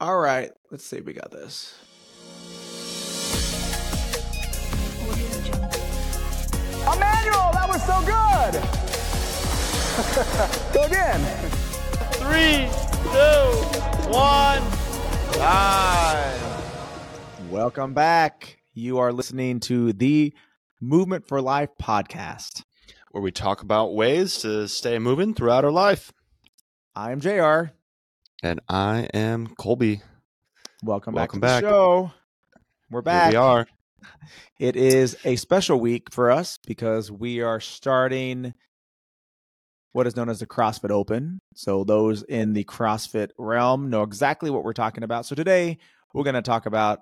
All right, let's see if we got this. Emmanuel, that was so good. Go again. 3, 2, 1, live. Welcome back. You are listening to the Movement for Life podcast, where we talk about ways to stay moving throughout our life. I am JR. And I am Kolby. Welcome back to the show. We're back. Here we are. It is a special week for us because we are starting what is known as the CrossFit Open. So those in the CrossFit realm know exactly what we're talking about. So today we're going to talk about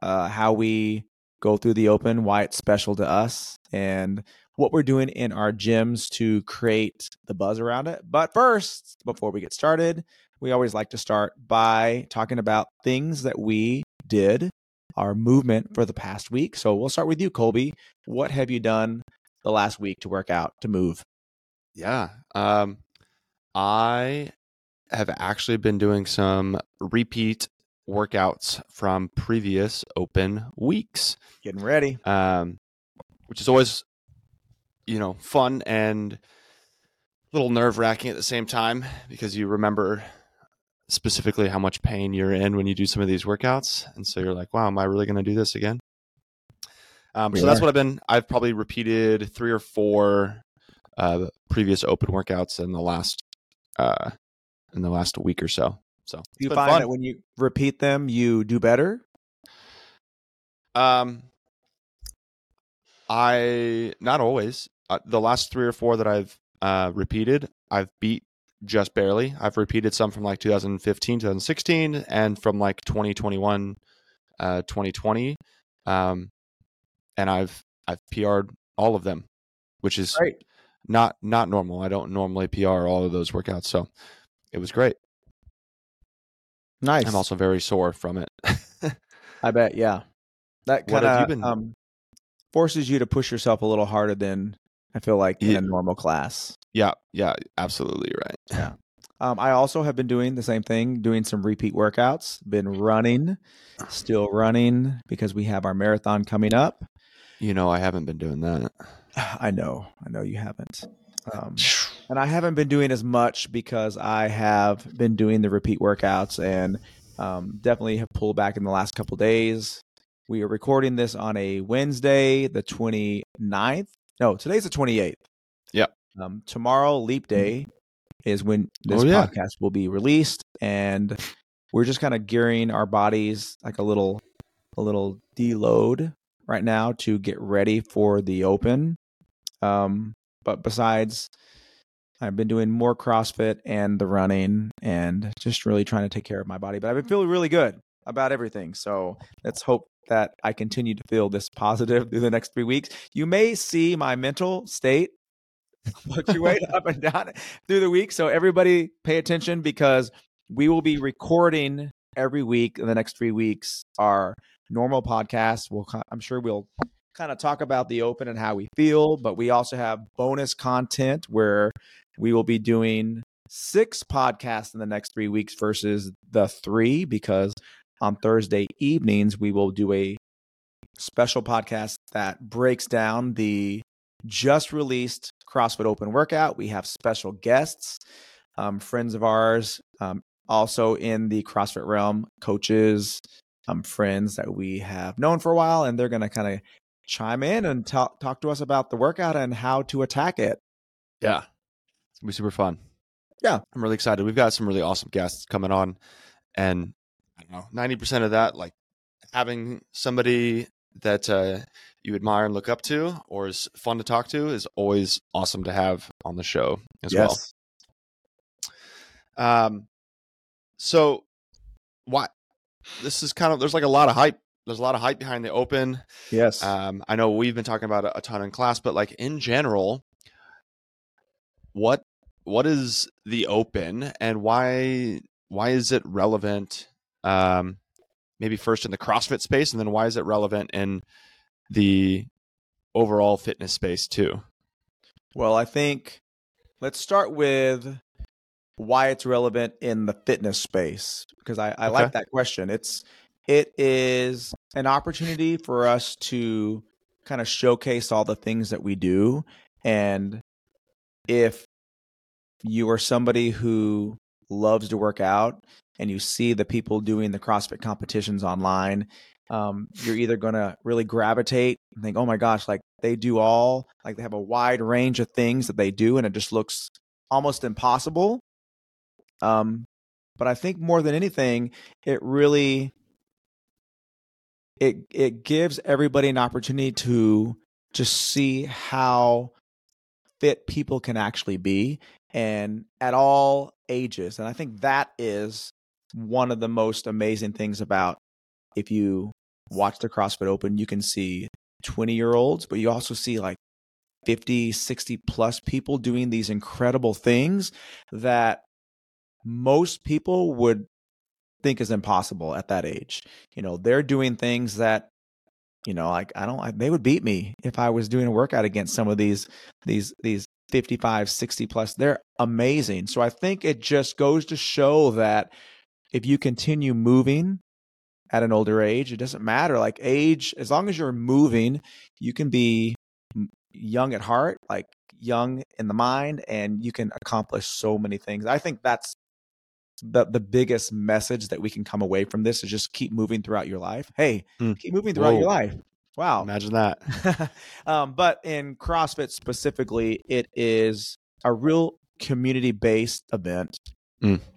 how we go through the Open, why it's special to us, and what we're doing in our gyms to create the buzz around it. But first, before we get started, we always like to start by talking about things that we did, our movement for the past week. So we'll start with you, Kolby. What have you done the last week to work out, to move? Yeah. I have actually been doing some repeat workouts from previous Open weeks. Getting ready. Which is always, you know, fun and a little nerve-wracking at the same time, because you remember specifically how much pain you're in when you do some of these workouts. And so you're like, wow, am I really going to do this again? So that's what I've probably repeated 3 or 4 previous Open workouts in the last week or so. So do you find that when you repeat them, you do better? Not always. The last 3 or 4 that I've repeated, I've beat just barely. I've repeated some from like 2015, 2016, and from like 2021, 2020. And I've PR'd all of them, which is great. Not normal. I don't normally PR all of those workouts. So it was great. Nice. I'm also very sore from it. I bet. Yeah. That kind of forces you to push yourself a little harder than I feel like in a normal class. Yeah. Yeah. Absolutely. Right. Yeah. I also have been doing the same thing, doing some repeat workouts, been running, still running because we have our marathon coming up. You know, I haven't been doing that. I know you haven't. And I haven't been doing as much because I have been doing the repeat workouts and definitely have pulled back in the last couple of days. We are recording this on a Wednesday, the 29th. No, today's the 28th. Yeah. Tomorrow, Leap Day, is when this podcast will be released. And we're just kind of gearing our bodies like a little deload right now to get ready for the Open. But besides, I've been doing more CrossFit and the running and just really trying to take care of my body. But I've been feeling really good about everything. So let's hope that I continue to feel this positive through the next 3 weeks. You may see my mental state fluctuate up and down through the week. So everybody pay attention, because we will be recording every week in the next 3 weeks our normal podcast. I'm sure we'll kind of talk about the Open and how we feel, but we also have bonus content where we will be doing 6 podcasts in the next 3 weeks versus the 3, because on Thursday evenings, we will do a special podcast that breaks down the just released CrossFit Open workout. We have special guests, friends of ours, also in the CrossFit realm, coaches, friends that we have known for a while, and they're going to kind of chime in and talk to us about the workout and how to attack it. Yeah, it's going to be super fun. Yeah. I'm really excited. We've got some really awesome guests coming on, and I don't know, 90% of that, like having somebody that you admire and look up to or is fun to talk to, is always awesome to have on the show as well. So this is kind of, there's like a lot of hype. There's a lot of hype behind the Open. Yes. I know we've been talking about a ton in class, but like in general, what is the Open and why is it relevant? Maybe first in the CrossFit space, and then why is it relevant in the overall fitness space too? Well, I think let's start with why it's relevant in the fitness space, because I like that question. It is an opportunity for us to kind of showcase all the things that we do. And if you are somebody who loves to work out and you see the people doing the CrossFit competitions online, you're either going to really gravitate and think, oh my gosh, like they do all, like they have a wide range of things that they do and it just looks almost impossible. But I think more than anything, it really, it gives everybody an opportunity to just see how fit people can actually be and at all ages. And I think that is one of the most amazing things about, if you watch the CrossFit Open, you can see 20-year-olds, but you also see like 50, 60 plus people doing these incredible things that most people would think is impossible at that age. You know, they're doing things that, you know, like they would beat me if I was doing a workout against some of these 55, 60 plus. They're amazing. So I think it just goes to show that if you continue moving at an older age, it doesn't matter. Like age, as long as you're moving, you can be young at heart, like young in the mind, and you can accomplish so many things. I think that's the biggest message that we can come away from this is just keep moving throughout your life. Hey, keep moving throughout your life. Wow. Imagine that. But in CrossFit specifically, it is a real community-based event.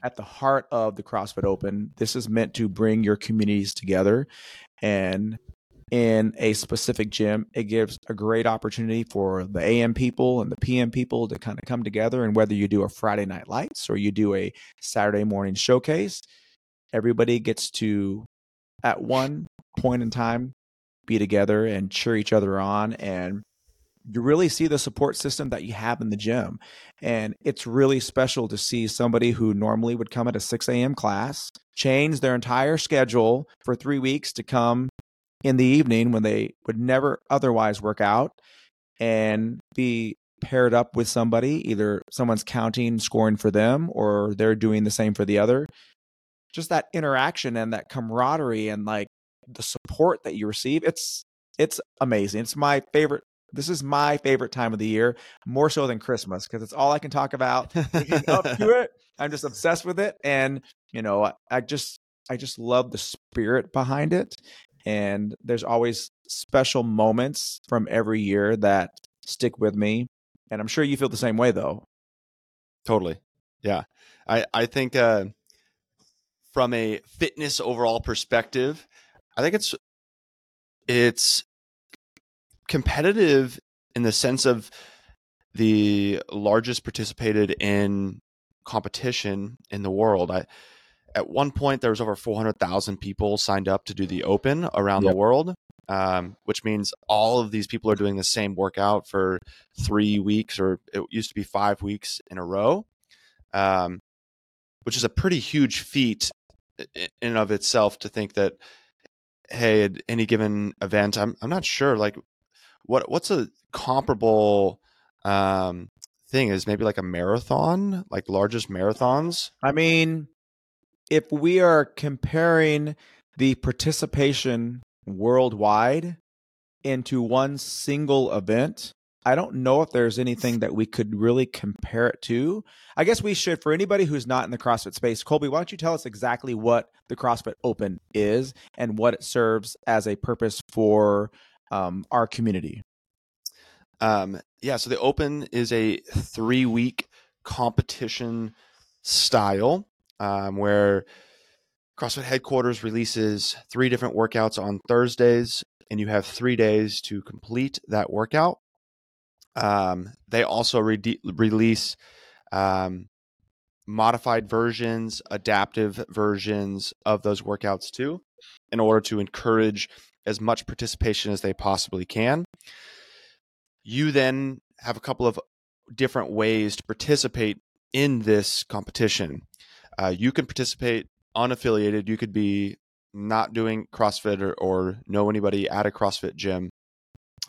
At the heart of the CrossFit Open, this is meant to bring your communities together. And in a specific gym, it gives a great opportunity for the AM people and the PM people to kind of come together. And whether you do a Friday Night Lights or you do a Saturday morning showcase, everybody gets to, at one point in time, be together and cheer each other on. And you really see the support system that you have in the gym. And it's really special to see somebody who normally would come at a 6 a.m. class, change their entire schedule for 3 weeks to come in the evening when they would never otherwise work out, and be paired up with somebody, either someone's counting, scoring for them, or they're doing the same for the other. Just that interaction and that camaraderie and like the support that you receive, it's amazing. It's my favorite. This is my favorite time of the year, more so than Christmas, because it's all I can talk about. Thinking up to it, I'm just obsessed with it, and you know, I just love the spirit behind it. And there's always special moments from every year that stick with me, and I'm sure you feel the same way, though. Totally, yeah. I think from a fitness overall perspective, I think it's competitive in the sense of the largest participated in competition in the world. At one point, there was over 400,000 people signed up to do the Open around the world, which means all of these people are doing the same workout for 3 weeks, or it used to be 5 weeks in a row, which is a pretty huge feat in and of itself, to think that, hey, at any given event, I'm not sure, like, what's a comparable thing is, maybe like a marathon, like largest marathons. I mean, if we are comparing the participation worldwide into one single event, I don't know if there's anything that we could really compare it to. I guess we should, for anybody who's not in the CrossFit space, Kolby, why don't you tell us exactly what the CrossFit Open is and what it serves as a purpose for our community? So the Open is a 3-week competition style where CrossFit headquarters releases 3 different workouts on Thursdays, and you have 3 days to complete that workout. They also release modified versions, adaptive versions of those workouts too, in order to encourage as much participation as they possibly can. You then have a couple of different ways to participate in this competition. You can participate unaffiliated. You could be not doing CrossFit or know anybody at a CrossFit gym,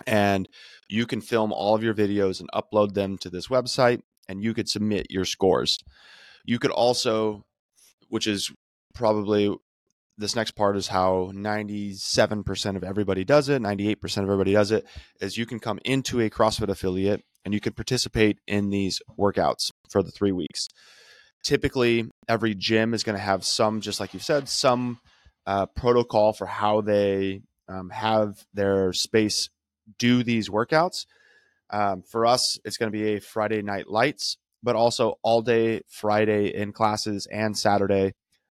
and you can film all of your videos and upload them to this website, and you could submit your scores. You could also, which is probably this next part is how 97% of everybody does it, 98% of everybody does it, is you can come into a CrossFit affiliate and you can participate in these workouts for the 3 weeks. Typically, every gym is going to have some, just like you said, some protocol for how they have their space do these workouts. For us, it's going to be a Friday night lights, but also all day Friday in classes and Saturday,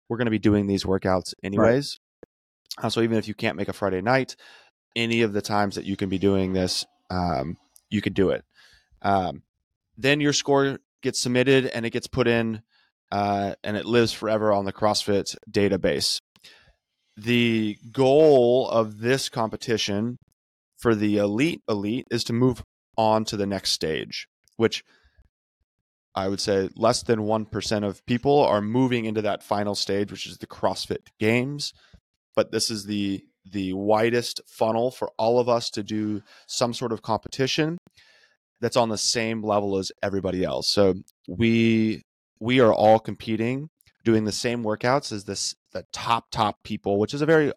we're going to be doing these workouts anyways. Right. So even if you can't make a Friday night, any of the times that you can be doing this, you could do it. Then your score gets submitted and it gets put in and it lives forever on the CrossFit database. The goal of this competition for the elite is to move on to the next stage, which I would say less than 1% of people are moving into that final stage, which is the CrossFit Games. But this is the widest funnel for all of us to do some sort of competition that's on the same level as everybody else. So we are all competing, doing the same workouts as the top people, which is a very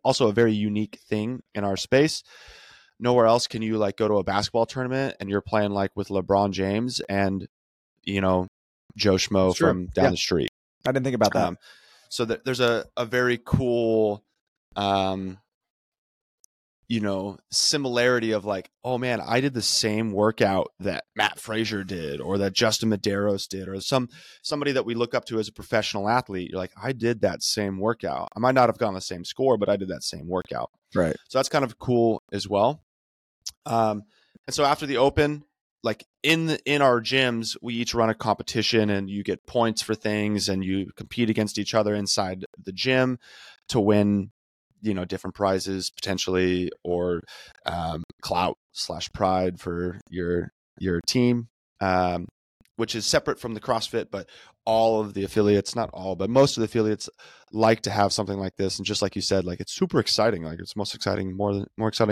unique thing in our space. Nowhere else can you like go to a basketball tournament and you're playing like with LeBron James and, you know, Joe Schmo from down the street. I didn't think about that. So there's a very cool, you know, similarity of like, oh man, I did the same workout that Matt Frazier did or that Justin Medeiros did or somebody that we look up to as a professional athlete. You're like, I did that same workout. I might not have gotten the same score, but I did that same workout. Right. So that's kind of cool as well. And so after the open, like in our gyms, we each run a competition and you get points for things and you compete against each other inside the gym to win, you know, different prizes potentially, or clout/pride for your team, which is separate from the CrossFit, but all of the affiliates, not all, but most of the affiliates like to have something like this. And just like you said, like it's super exciting. Like it's more exciting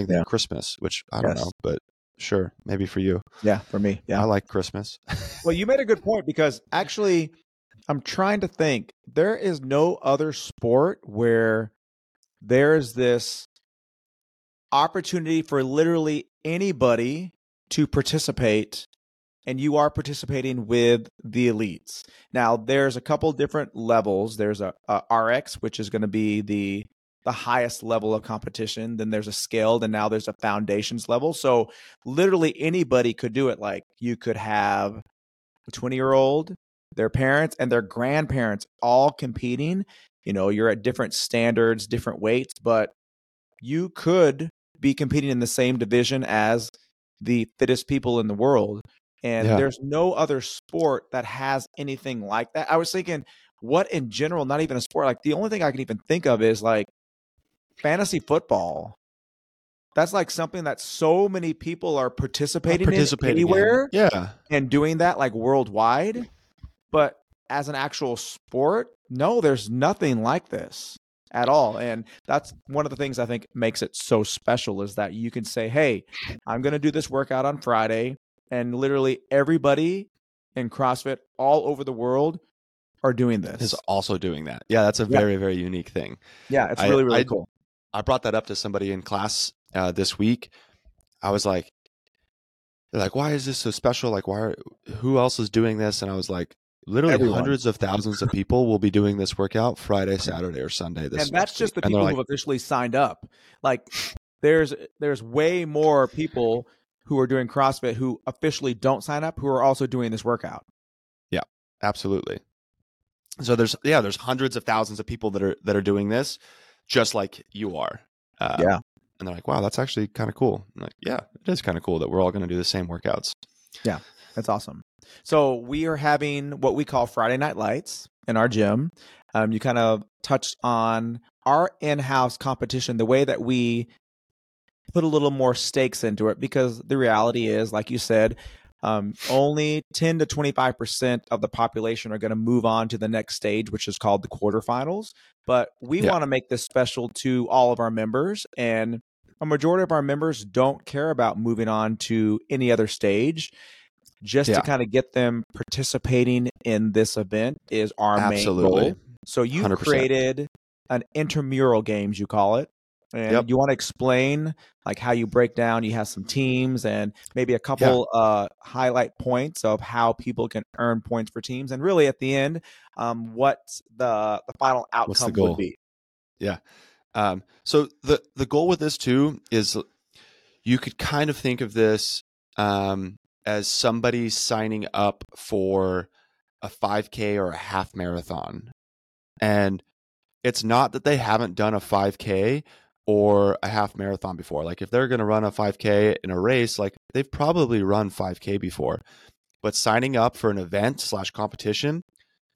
than Christmas, which I don't know, but sure, maybe for you. Yeah, for me. Yeah. I like Christmas. Well, you made a good point because actually I'm trying to think, there is no other sport where there's this opportunity for literally anybody to participate, and you are participating with the elites. Now, there's a couple different levels. There's a RX, which is going to be the highest level of competition. Then there's a scaled, and now there's a foundations level. So literally anybody could do it. Like you could have a 20-year-old, their parents, and their grandparents all competing. You know, you're at different standards, different weights, but you could be competing in the same division as the fittest people in the world. And there's no other sport that has anything like that. I was thinking, what in general, not even a sport, like the only thing I can even think of is like fantasy football. That's like something that so many people are participating in anywhere and doing that like worldwide. But as an actual sport, no, there's nothing like this at all. And that's one of the things I think makes it so special is that you can say, hey, I'm going to do this workout on Friday. And literally everybody in CrossFit all over the world are doing this. Is also doing that. Yeah, that's a very, very unique thing. Yeah, it's really cool. I brought that up to somebody in class this week. I was like, they're like, why is this so special? Like, who else is doing this? And I was like, literally everyone. Hundreds of thousands of people will be doing this workout Friday, Saturday, or Sunday. This and that's just the people who officially signed up. Like there's way more people who are doing CrossFit who officially don't sign up, who are also doing this workout. Yeah, absolutely. So there's hundreds of thousands of people that are doing this just like you are. And they're like, wow, that's actually kind of cool. I'm like, yeah, it is kind of cool that we're all going to do the same workouts. Yeah, that's awesome. So we are having what we call Friday Night Lights in our gym. You kind of touched on our in-house competition, the way that we put a little more stakes into it, because the reality is, like you said, only 10 to 25% of the population are going to move on to the next stage, which is called the quarterfinals. But we want to make this special to all of our members, and a majority of our members don't care about moving on to any other stage. just to kind of get them participating in this event is our main goal. So you 100%. Created an intramural games, you call it. And you want to explain like how you break down, you have some teams and maybe a couple highlight points of how people can earn points for teams. And really at the end, what the final outcome would be. Yeah. So the goal with this too is you could kind of think of this as somebody signing up for a 5K or a half marathon. And it's not that they haven't done a 5K or a half marathon before. Like if they're going to run a 5K in a race, like they've probably run 5K before, but signing up for an event / competition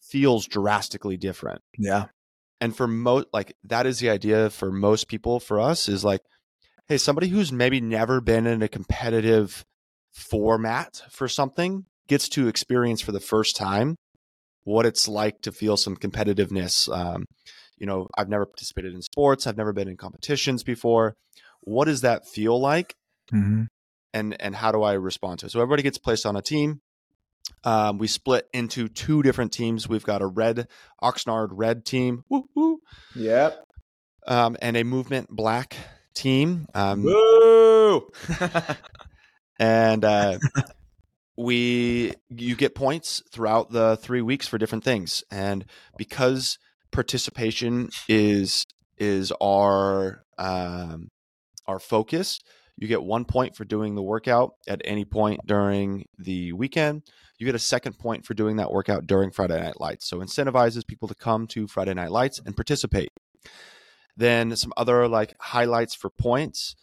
feels drastically different. Yeah. And for most, like that is the idea for most people. For us is like, hey, somebody who's maybe never been in a competitive format for something gets to experience for the first time what it's like to feel some competitiveness. You know, I've never participated in sports. I've never been in competitions before. What does that feel like? Mm-hmm. And how do I respond to it? So everybody gets placed on a team. We split into two different teams. We've got a red Oxnard red team. Woo, woo. Yep. And a movement black team. Woo! And you get points throughout the 3 weeks for different things. And because participation is our focus, you get 1 point for doing the workout at any point during the weekend. You get a second point for doing that workout during Friday Night Lights. So incentivizes people to come to Friday Night Lights and participate. Then some other like highlights for points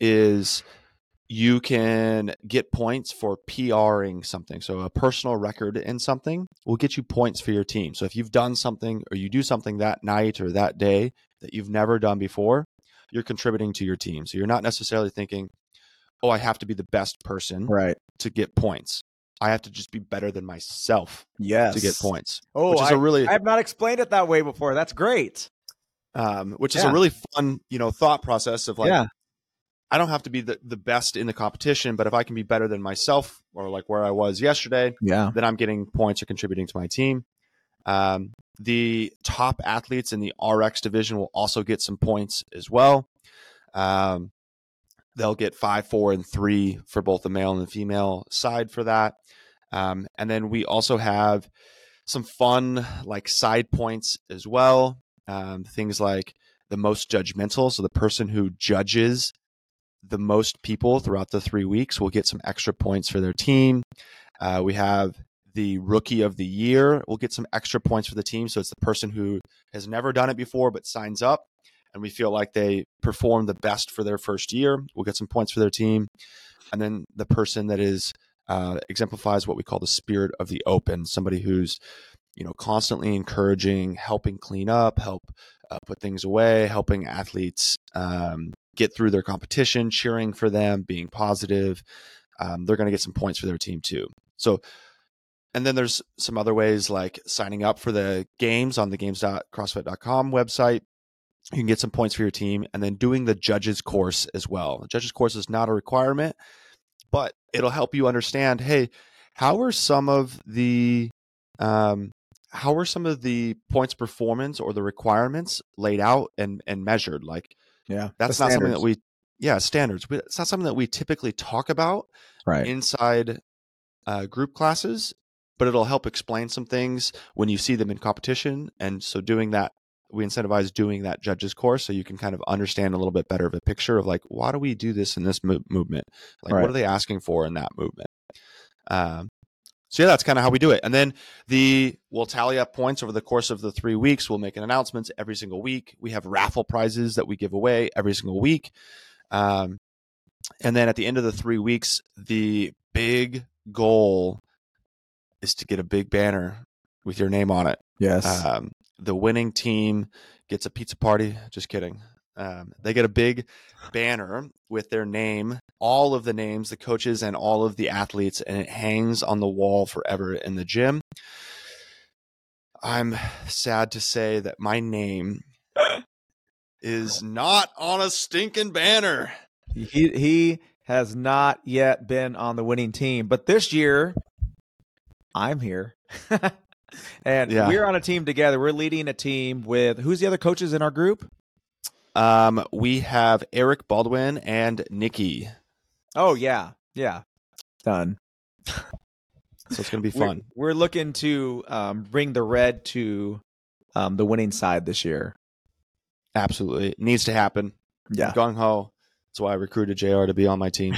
is you can get points for PRing something. So a personal record in something will get you points for your team. So if you've done something or you do something that night or that day that you've never done before, you're contributing to your team. So you're not necessarily thinking, oh, I have to be the best person to get points. I have to just be better than myself to get points. Oh, I have not explained it that way before. That's great. Which is a really fun, thought process of like, I don't have to be the best in the competition, but if I can be better than myself or like where I was yesterday, then I'm getting points or contributing to my team. The top athletes in the RX division will also get some points as well. They'll get 5, 4, and 3 for both the male and the female side for that. And then we also have some fun like side points as well. Things like the most judgmental. So the person who judges the most people throughout the 3 weeks will get some extra points for their team. We have the rookie of the year will get some extra points for the team. So it's the person who has never done it before, but signs up and we feel like they perform the best for their first year. We'll get some points for their team. And then the person that is exemplifies what we call the spirit of the open, somebody who's, constantly encouraging, helping clean up, help put things away, helping athletes get through their competition, cheering for them, being positive. They're going to get some points for their team too. So, and then there's some other ways like signing up for the games on the games.crossfit.com website. You can get some points for your team and then doing the judges course as well. The judges course is not a requirement, but it'll help you understand, hey, how are some of the points performance or the requirements laid out and measured? Like, that's not standards. Standards. It's not something that we typically talk about inside group classes, but it'll help explain some things when you see them in competition. And so doing that, we incentivize doing that judges course so you can kind of understand a little bit better of a picture of like, why do we do this in this movement? Like, what are they asking for in that movement? So that's kind of how we do it. And then we'll tally up points over the course of the 3 weeks. We'll make announcements every single week. We have raffle prizes that we give away every single week. And then at the end of the 3 weeks, the big goal is to get a big banner with your name on it. Yes. The winning team gets a pizza party. Just kidding. They get a big banner with their name, all of the names, the coaches and all of the athletes, and it hangs on the wall forever in the gym. I'm sad to say that my name is not on a stinking banner. He has not yet been on the winning team. But this year, I'm here. And we're on a team together. We're leading a team with, who's the other coaches in our group? We have Eric Baldwin and Nikki. Oh, yeah. Yeah. Done. So it's going to be fun. We're looking to bring the red to the winning side this year. Absolutely. It needs to happen. Yeah. Gung ho. That's why I recruited JR to be on my team.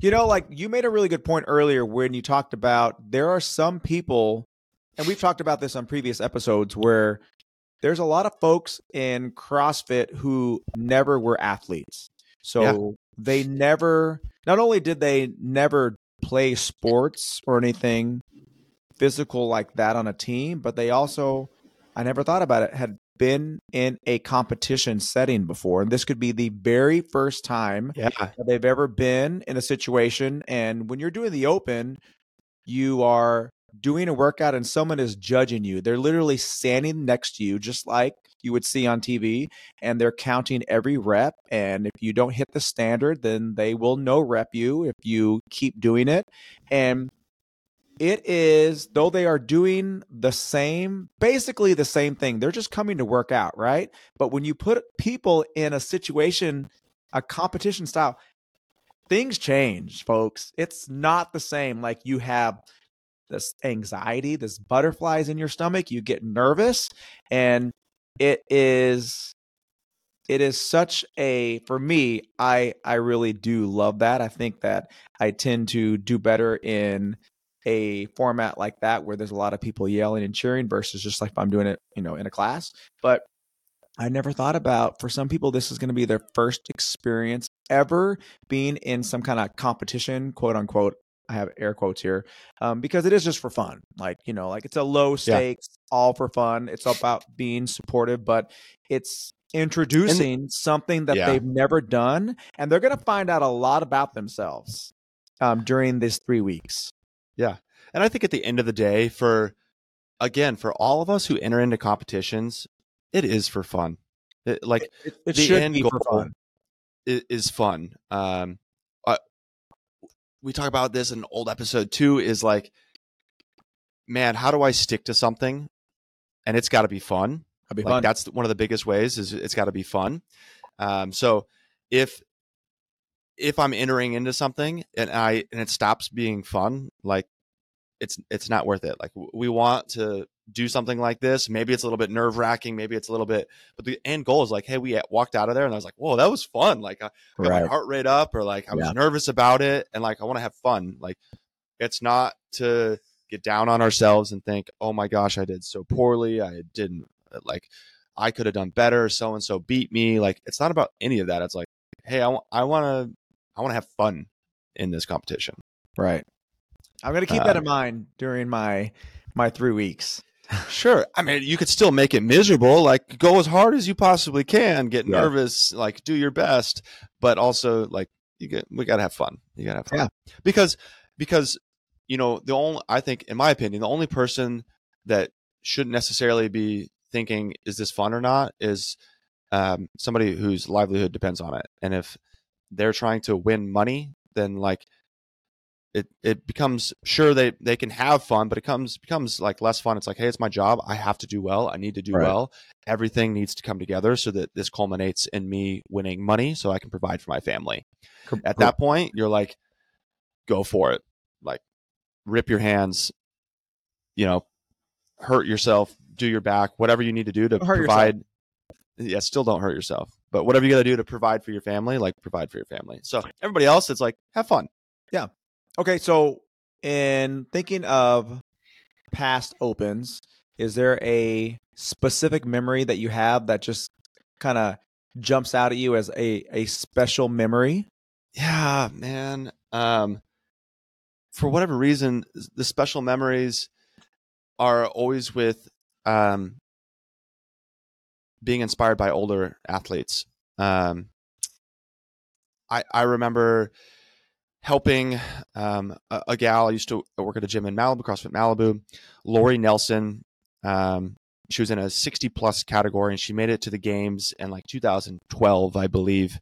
You know, like you made a really good point earlier when you talked about there are some people, and we've talked about this on previous episodes, where there's a lot of folks in CrossFit who never were athletes. So they never, not only did they never play sports or anything physical like that on a team, but they also, I never thought about it, had been in a competition setting before. And this could be the very first time they've ever been in a situation. And when you're doing the open, you are doing a workout and someone is judging you. They're literally standing next to you, just like you would see on TV, and they're counting every rep. And if you don't hit the standard, then they will no rep you if you keep doing it. And it is, though they are doing the same, basically the same thing. They're just coming to work out, right? But when you put people in a situation, a competition style, things change, folks. It's not the same. Like you have this anxiety, this butterflies in your stomach, you get nervous, and it is such a, for me, I really do love that. I think that I tend to do better in a format like that where there's a lot of people yelling and cheering versus just like if I'm doing it, you know, in a class. But I never thought about, for some people, this is going to be their first experience ever being in some kind of competition, quote unquote. I have air quotes here, because it is just for fun. Like, you know, like it's a low stakes, all for fun. It's about being supportive, but it's introducing something that they've never done. And they're going to find out a lot about themselves during these 3 weeks. Yeah. And I think at the end of the day, for all of us who enter into competitions, it is for fun. It the should end be goal for fun. Is fun. We talk about this in old episode 2 is like, man, how do I stick to something? And it's got to be fun. Fun. That's one of the biggest ways is it's got to be fun. So if I'm entering into something and it stops being fun, like it's not worth it. Like we want to do something like this. Maybe it's a little bit nerve wracking. Maybe it's a little bit, but the end goal is like, hey, we walked out of there and I was like, whoa, that was fun. Like I got my heart rate up, or like I was nervous about it. And like, I want to have fun. Like it's not to get down on ourselves and think, oh my gosh, I did so poorly. I didn't, like I could have done better. So-and-so beat me. Like it's not about any of that. It's like, hey, I want to have fun in this competition. Right. I'm going to keep that in mind during my 3 weeks. Sure. I mean, you could still make it miserable. Like go as hard as you possibly can, get nervous, like do your best, but also like we got to have fun. You got to have fun. Yeah. Because you know, I think in my opinion, the only person that shouldn't necessarily be thinking, is this fun or not, is somebody whose livelihood depends on it. And if they're trying to win money, then like, It becomes, sure, they can have fun, but it becomes like less fun. It's like, hey, it's my job. I have to do well. I need to do well. Everything needs to come together so that this culminates in me winning money so I can provide for my family. At that point, you're like, go for it. Like, rip your hands, you know, hurt yourself, do your back, whatever you need to do to provide. Yourself. Yeah, still don't hurt yourself. But whatever you got to do to provide for your family, like provide for your family. So everybody else, it's like, have fun. Yeah. Okay, so in thinking of past opens, is there a specific memory that you have that just kind of jumps out at you as a special memory? Yeah, man. For whatever reason, the special memories are always with being inspired by older athletes. I remember helping a gal. I used to work at a gym in Malibu, CrossFit Malibu, Lori Nelson. She was in a 60 plus category and she made it to the games in like 2012, I believe.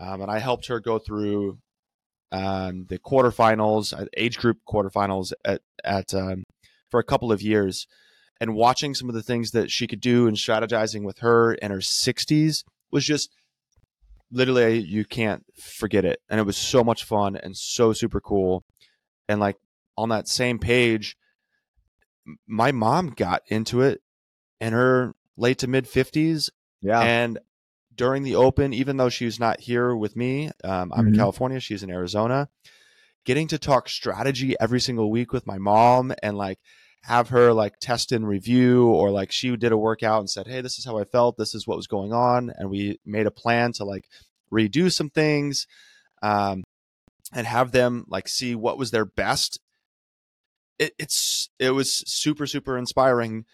And I helped her go through the quarterfinals, age group quarterfinals at for a couple of years, and watching some of the things that she could do and strategizing with her in her 60s was just literally, you can't forget it. And it was so much fun and so super cool. And like on that same page, my mom got into it in her late to mid 50s. Yeah. And during the Open, even though she's not here with me, I'm in California, she's in Arizona, getting to talk strategy every single week with my mom and like have her like test and review, or like she did a workout and said, hey, this is how I felt, this is what was going on. And we made a plan to like redo some things, and have them like see what was their best. It was super, super inspiring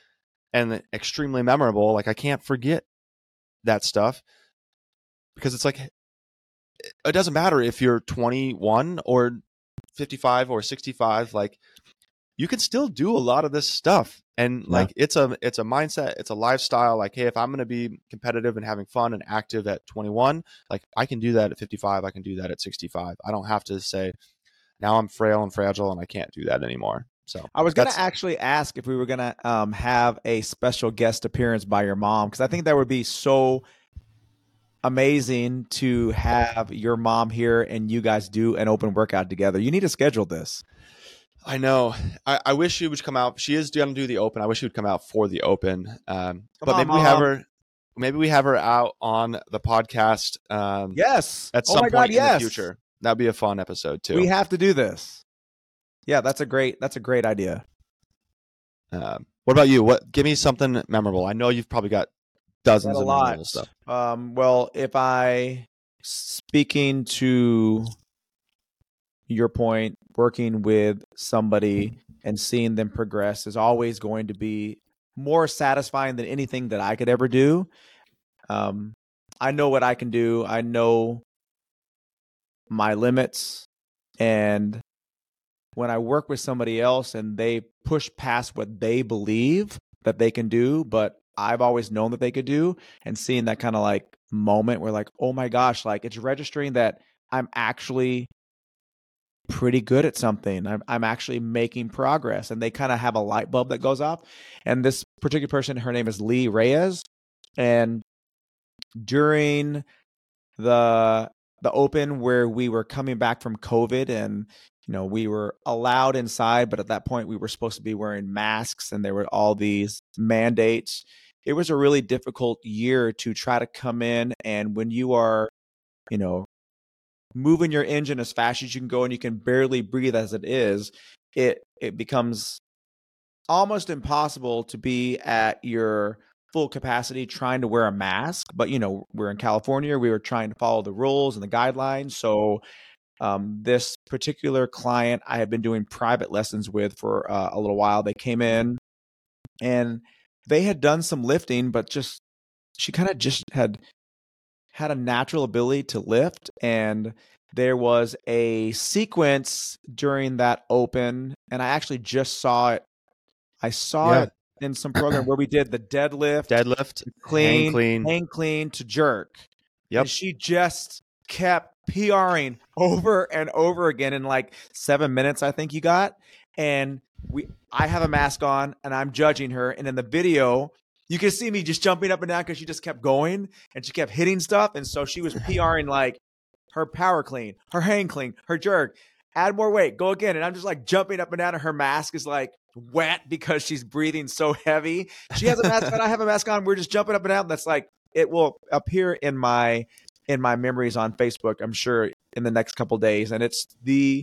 and extremely memorable. Like I can't forget that stuff, because it's like, it doesn't matter if you're 21 or 55 or 65, like you can still do a lot of this stuff. And like, it's a mindset, it's a lifestyle. Like, hey, if I'm going to be competitive and having fun and active at 21, like I can do that at 55. I can do that at 65. I don't have to say, now I'm frail and fragile and I can't do that anymore. So I was going to actually ask if we were going to have a special guest appearance by your mom, because I think that would be so amazing to have your mom here and you guys do an open workout together. You need to schedule this. I know. I wish she would come out. She is going to do the Open. I wish she would come out for the Open. But maybe we have her. Maybe we have her out on the podcast. Yes. At some point in the future, that'd be a fun episode too. We have to do this. Yeah, that's a great idea. What about you? Give me something memorable. I know you've probably got dozens of memorable stuff. Well, speaking to your point, working with somebody and seeing them progress is always going to be more satisfying than anything that I could ever do. I know what I can do. I know my limits. And when I work with somebody else and they push past what they believe that they can do, but I've always known that they could do, and seeing that kind of like moment where like, oh my gosh, like it's registering that I'm actually pretty good at something. I'm actually making progress. And they kind of have a light bulb that goes off. And this particular person, her name is Lee Reyes. And during the Open, where we were coming back from COVID and, you know, we were allowed inside, but at that point we were supposed to be wearing masks and there were all these mandates. It was a really difficult year to try to come in. And when you are, you know, moving your engine as fast as you can go and you can barely breathe as it is, it becomes almost impossible to be at your full capacity trying to wear a mask. But, you know, we're in California, we were trying to follow the rules and the guidelines. So this particular client I have been doing private lessons with for a little while. They came in and they had done some lifting, but she kind of just had a natural ability to lift. And there was a sequence during that Open, and I actually just saw it. I saw it in some program where we did the deadlift, hang clean to jerk. Yep. And she just kept PRing over and over again in like 7 minutes, I think you got. And I have a mask on and I'm judging her. And in the video, you can see me just jumping up and down because she just kept going and she kept hitting stuff. And so she was PRing like her power clean, her hang clean, her jerk, add more weight, go again. And I'm just like jumping up and down and her mask is like wet because she's breathing so heavy. She has a mask on, I have a mask on. We're just jumping up and down. That's like, it will appear in my memories on Facebook, I'm sure, in the next couple of days. And it's the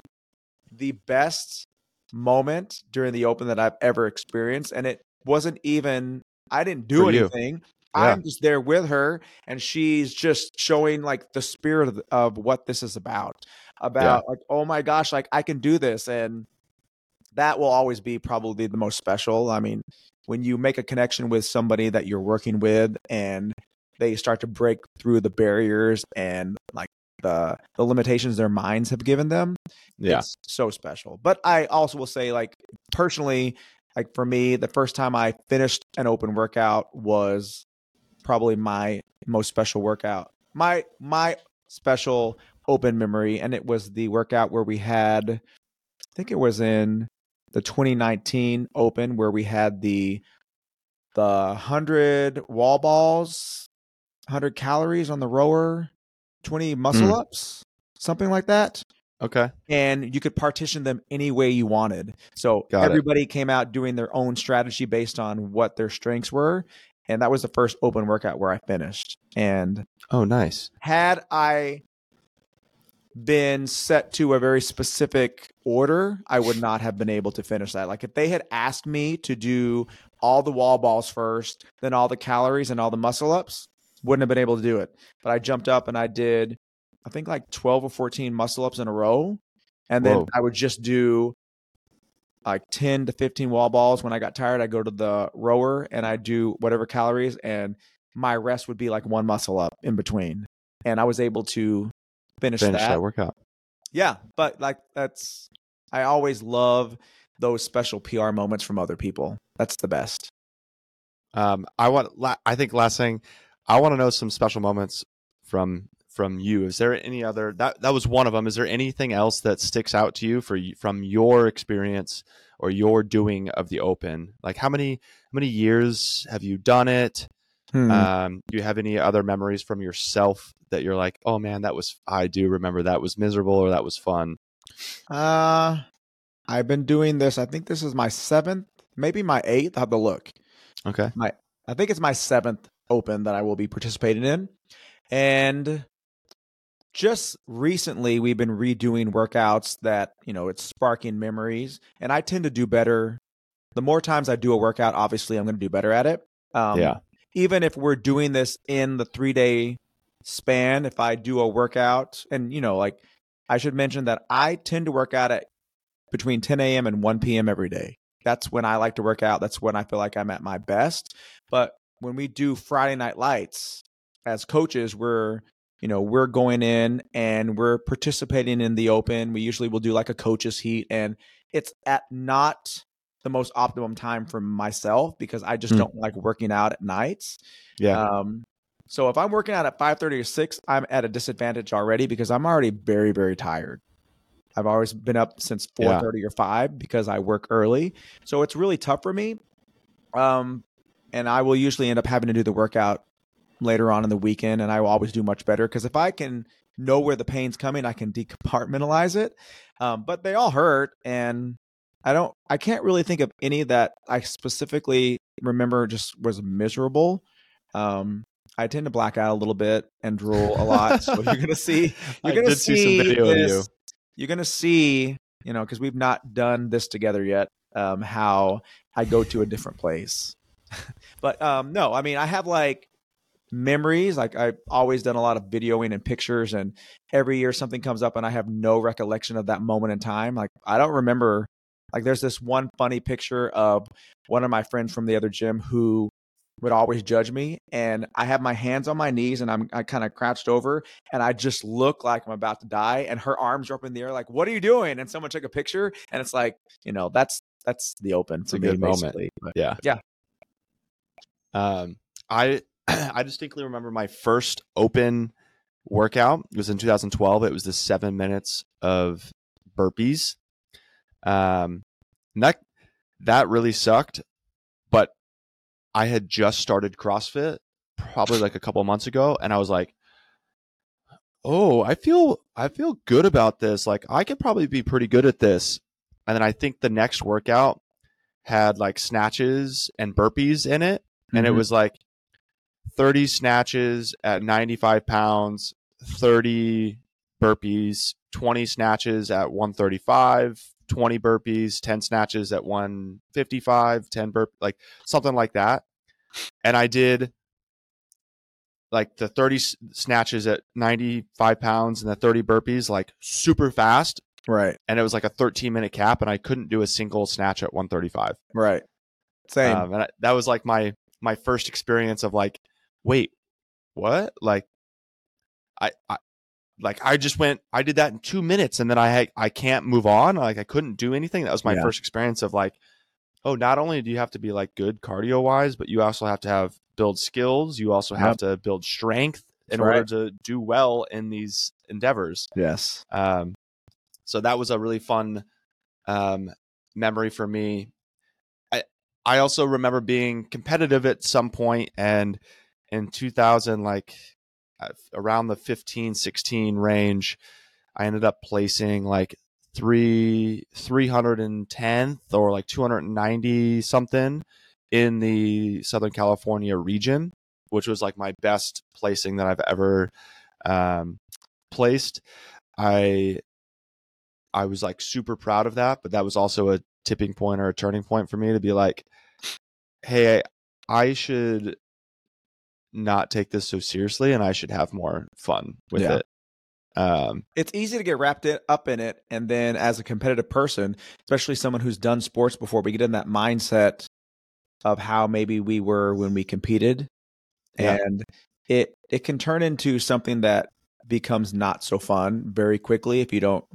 best moment during the Open that I've ever experienced. And it wasn't even, I didn't do anything. Yeah. I'm just there with her and she's just showing like the spirit of what this is about like, oh my gosh, like I can do this. And that will always be probably the most special. I mean, when you make a connection with somebody that you're working with and they start to break through the barriers and like the limitations their minds have given them. Yeah. It's so special. But I also will say, like, personally, like for me, the first time I finished an open workout was probably my most special workout. My special Open memory, and it was the workout where we had, I think it was in the 2019 Open, where we had the 100 wall balls, 100 calories on the rower, 20 muscle ups, something like that. Okay. And you could partition them any way you wanted. So everybody came out doing their own strategy based on what their strengths were. And that was the first Open workout where I finished. And had I been set to a very specific order, I would not have been able to finish that. Like if they had asked me to do all the wall balls first, then all the calories and all the muscle ups, wouldn't have been able to do it. But I jumped up and I did, I think like 12 or 14 muscle ups in a row. And then I would just do like 10 to 15 wall balls. When I got tired, I go to the rower and I do whatever calories, and my rest would be like one muscle up in between. And I was able to finish that workout. Yeah. But like I always love those special PR moments from other people. That's the best. Last thing, I want to know some special moments from you. Is there any other, that was one of them. Is there anything else that sticks out to you from your experience or your doing of the Open? Like how many years have you done it? Do you have any other memories from yourself that you're like, oh man, I do remember that was miserable or that was fun? I've been doing this. I think this is my 7th, maybe my 8th. I have to look. Okay. I think it's my 7th Open that I will be participating in. And just recently we've been redoing workouts that, it's sparking memories, and I tend to do better. The more times I do a workout, obviously I'm going to do better at it. Even if we're doing this in the 3-day span, if I do a workout and, I should mention that I tend to work out at between 10 a.m. and 1 p.m. every day. That's when I like to work out. That's when I feel like I'm at my best. But when we do Friday Night Lights as coaches, we're going in and we're participating in the Open. We usually will do like a coach's heat, and it's at not the most optimum time for myself because I just don't like working out at nights. Yeah. So if I'm working out at 5:30 or 6, I'm at a disadvantage already because I'm already very, very tired. I've always been up since 4:30 or 5 because I work early. So it's really tough for me. And I will usually end up having to do the workout later on in the weekend, and I will always do much better because if I can know where the pain's coming, I can decompartmentalize it. But they all hurt, and I can't really think of any that I specifically remember just was miserable. I tend to black out a little bit and drool a lot. So you're going to see some video of you. You're going to see, because we've not done this together yet, how I go to a different place. But no, I mean, I have like memories. Like I've always done a lot of videoing and pictures, and every year something comes up and I have no recollection of that moment in time. Like I don't remember, like there's this one funny picture of one of my friends from the other gym who would always judge me. And I have my hands on my knees and I kind of crouched over and I just look like I'm about to die. And her arms are up in the air like, what are you doing? And someone took a picture, and it's like, that's the Open. It's a good moment. Yeah. Yeah. I distinctly remember my first Open workout. It was in 2012. It was the 7 minutes of burpees. That really sucked, but I had just started CrossFit probably like a couple of months ago, and I was like, "Oh, I feel good about this. Like I could probably be pretty good at this." And then I think the next workout had like snatches and burpees in it, and it was like 30 snatches at 95 pounds, 30 burpees, 20 snatches at 135, 20 burpees, 10 snatches at 155, 10 burp, like something like that. And I did like the 30 snatches at 95 pounds and the 30 burpees like super fast. Right. And it was like a 13-minute cap, and I couldn't do a single snatch at 135. Right. Same. That was like my first experience of like, wait, what? Like I just went, I did that in 2 minutes, and then I can't move on. Like I couldn't do anything. That was my first experience of like, oh, not only do you have to be like good cardio wise, but you also have to build skills. You also have to build strength. in order to do well in these endeavors. Yes. So that was a really fun memory for me. I also remember being competitive at some point, and in 2000, like around the 15, 16 range, I ended up placing like 310th or like 290 something in the Southern California region, which was like my best placing that I've ever placed. I was like super proud of that, but that was also a tipping point or a turning point for me to be like, hey, I should not take this so seriously and I should have more fun with it. It's easy to get wrapped up in it. And then as a competitive person, especially someone who's done sports before, we get in that mindset of how maybe we were when we competed. Yeah. And it can turn into something that becomes not so fun very quickly if you don't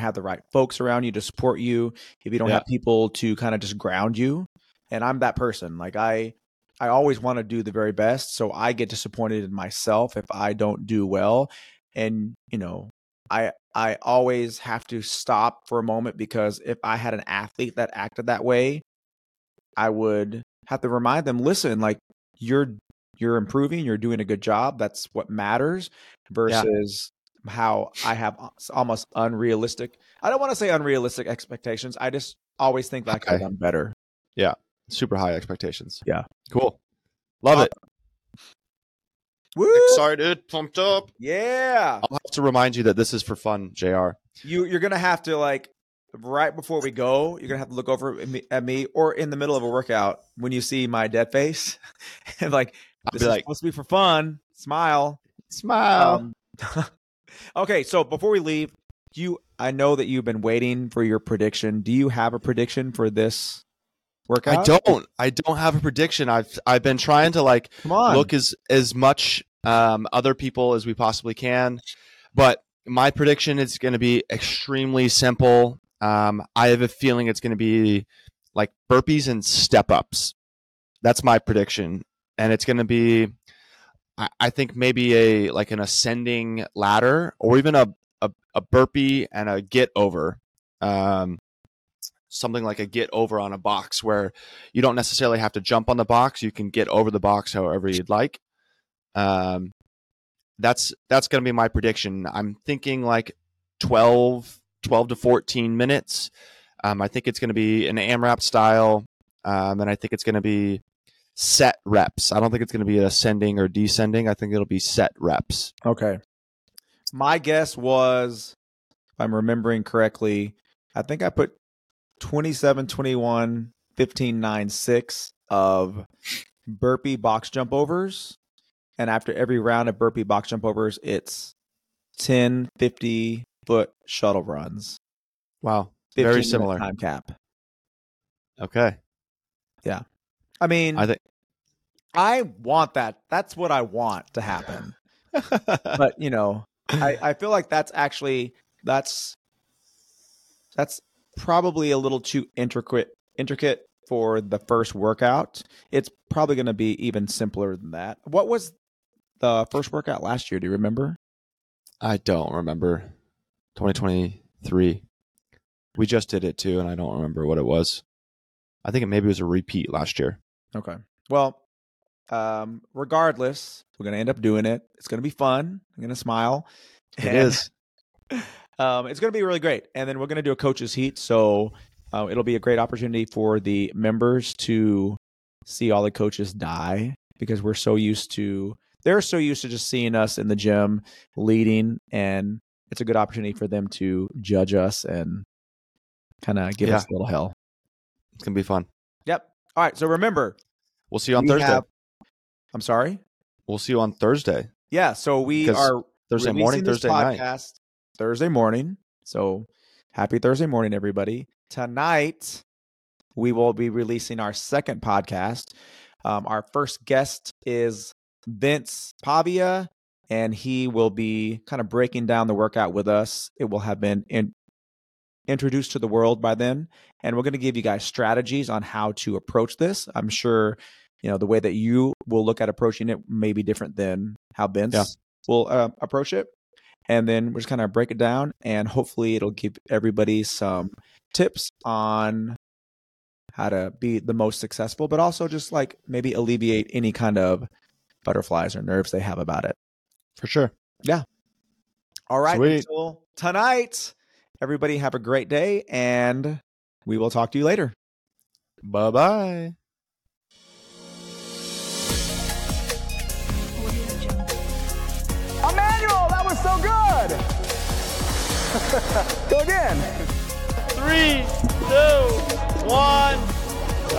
have the right folks around you to support you, if you don't have people to kind of just ground you. And I'm that person. Like I always want to do the very best. So I get disappointed in myself if I don't do well. And, you know, I always have to stop for a moment, because if I had an athlete that acted that way, I would have to remind them, listen, like you're improving, you're doing a good job. That's what matters, versus how I have almost unrealistic. I don't want to say unrealistic expectations. I just always think that I could have done better. Yeah. Super high expectations. Yeah. Cool. Love it. Woo! Excited, pumped up. Yeah. I'll have to remind you that this is for fun, JR. You're going to have to, like, right before we go, you're going to have to look over at me, or in the middle of a workout when you see my dead face. And, like, this is supposed to be for fun. Smile. Okay, so before we leave, I know that you've been waiting for your prediction. Do you have a prediction for this workout? I don't have a prediction. I've been trying to, like, look as much other people as we possibly can, but my prediction is going to be extremely simple. I have a feeling it's going to be like burpees and step ups. That's my prediction, and it's going to be, I think, maybe an ascending ladder, or even a burpee and a get over, something like a get over on a box, where you don't necessarily have to jump on the box. You can get over the box however you'd like. That's going to be my prediction. I'm thinking like 12 to 14 minutes. I think it's going to be an AMRAP style, and I think it's going to be set reps. I don't think it's going to be ascending or descending. I think it'll be set reps. Okay. My guess was, if I'm remembering correctly, I think I put 27, 21, 15, 9, 6 of burpee box jump overs. And after every round of burpee box jump overs, it's 10, 50 foot shuttle runs. Wow. Very similar. Time cap. Okay. Yeah. I mean, I want that. That's what I want to happen. But, you know, I feel like that's probably a little too intricate for the first workout. It's probably going to be even simpler than that. What was the first workout last year? Do you remember? I don't remember. 2023. We just did it too, and I don't remember what it was. I think it was a repeat last year. Okay. Well, regardless, we're going to end up doing it. It's going to be fun. I'm going to smile. It is. It's going to be really great. And then we're going to do a coach's heat. So it'll be a great opportunity for the members to see all the coaches die, because they're so used to just seeing us in the gym leading. And it's a good opportunity for them to judge us and kind of give us a little hell. It's going to be fun. Yep. All right. So remember, we'll see you on Thursday. I'm sorry? We'll see you on Thursday. Yeah. So we are Thursday morning, Thursday night. Thursday morning. So happy Thursday morning, everybody. Tonight, we will be releasing our second podcast. Our first guest is Vince Pavia, and he will be kind of breaking down the workout with us. It will have been introduced to the world by then. And we're going to give you guys strategies on how to approach this. I'm sure you know, the way that you will look at approaching it may be different than how Vince will approach it. And then we're just kind of break it down, and hopefully it'll give everybody some tips on how to be the most successful, but also just like maybe alleviate any kind of butterflies or nerves they have about it. For sure. Yeah. All right. Sweet. Until tonight, everybody have a great day, and we will talk to you later. Bye-bye. Emmanuel, that was so good. Go again. 3, 2, 1.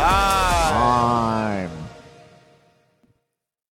Ah.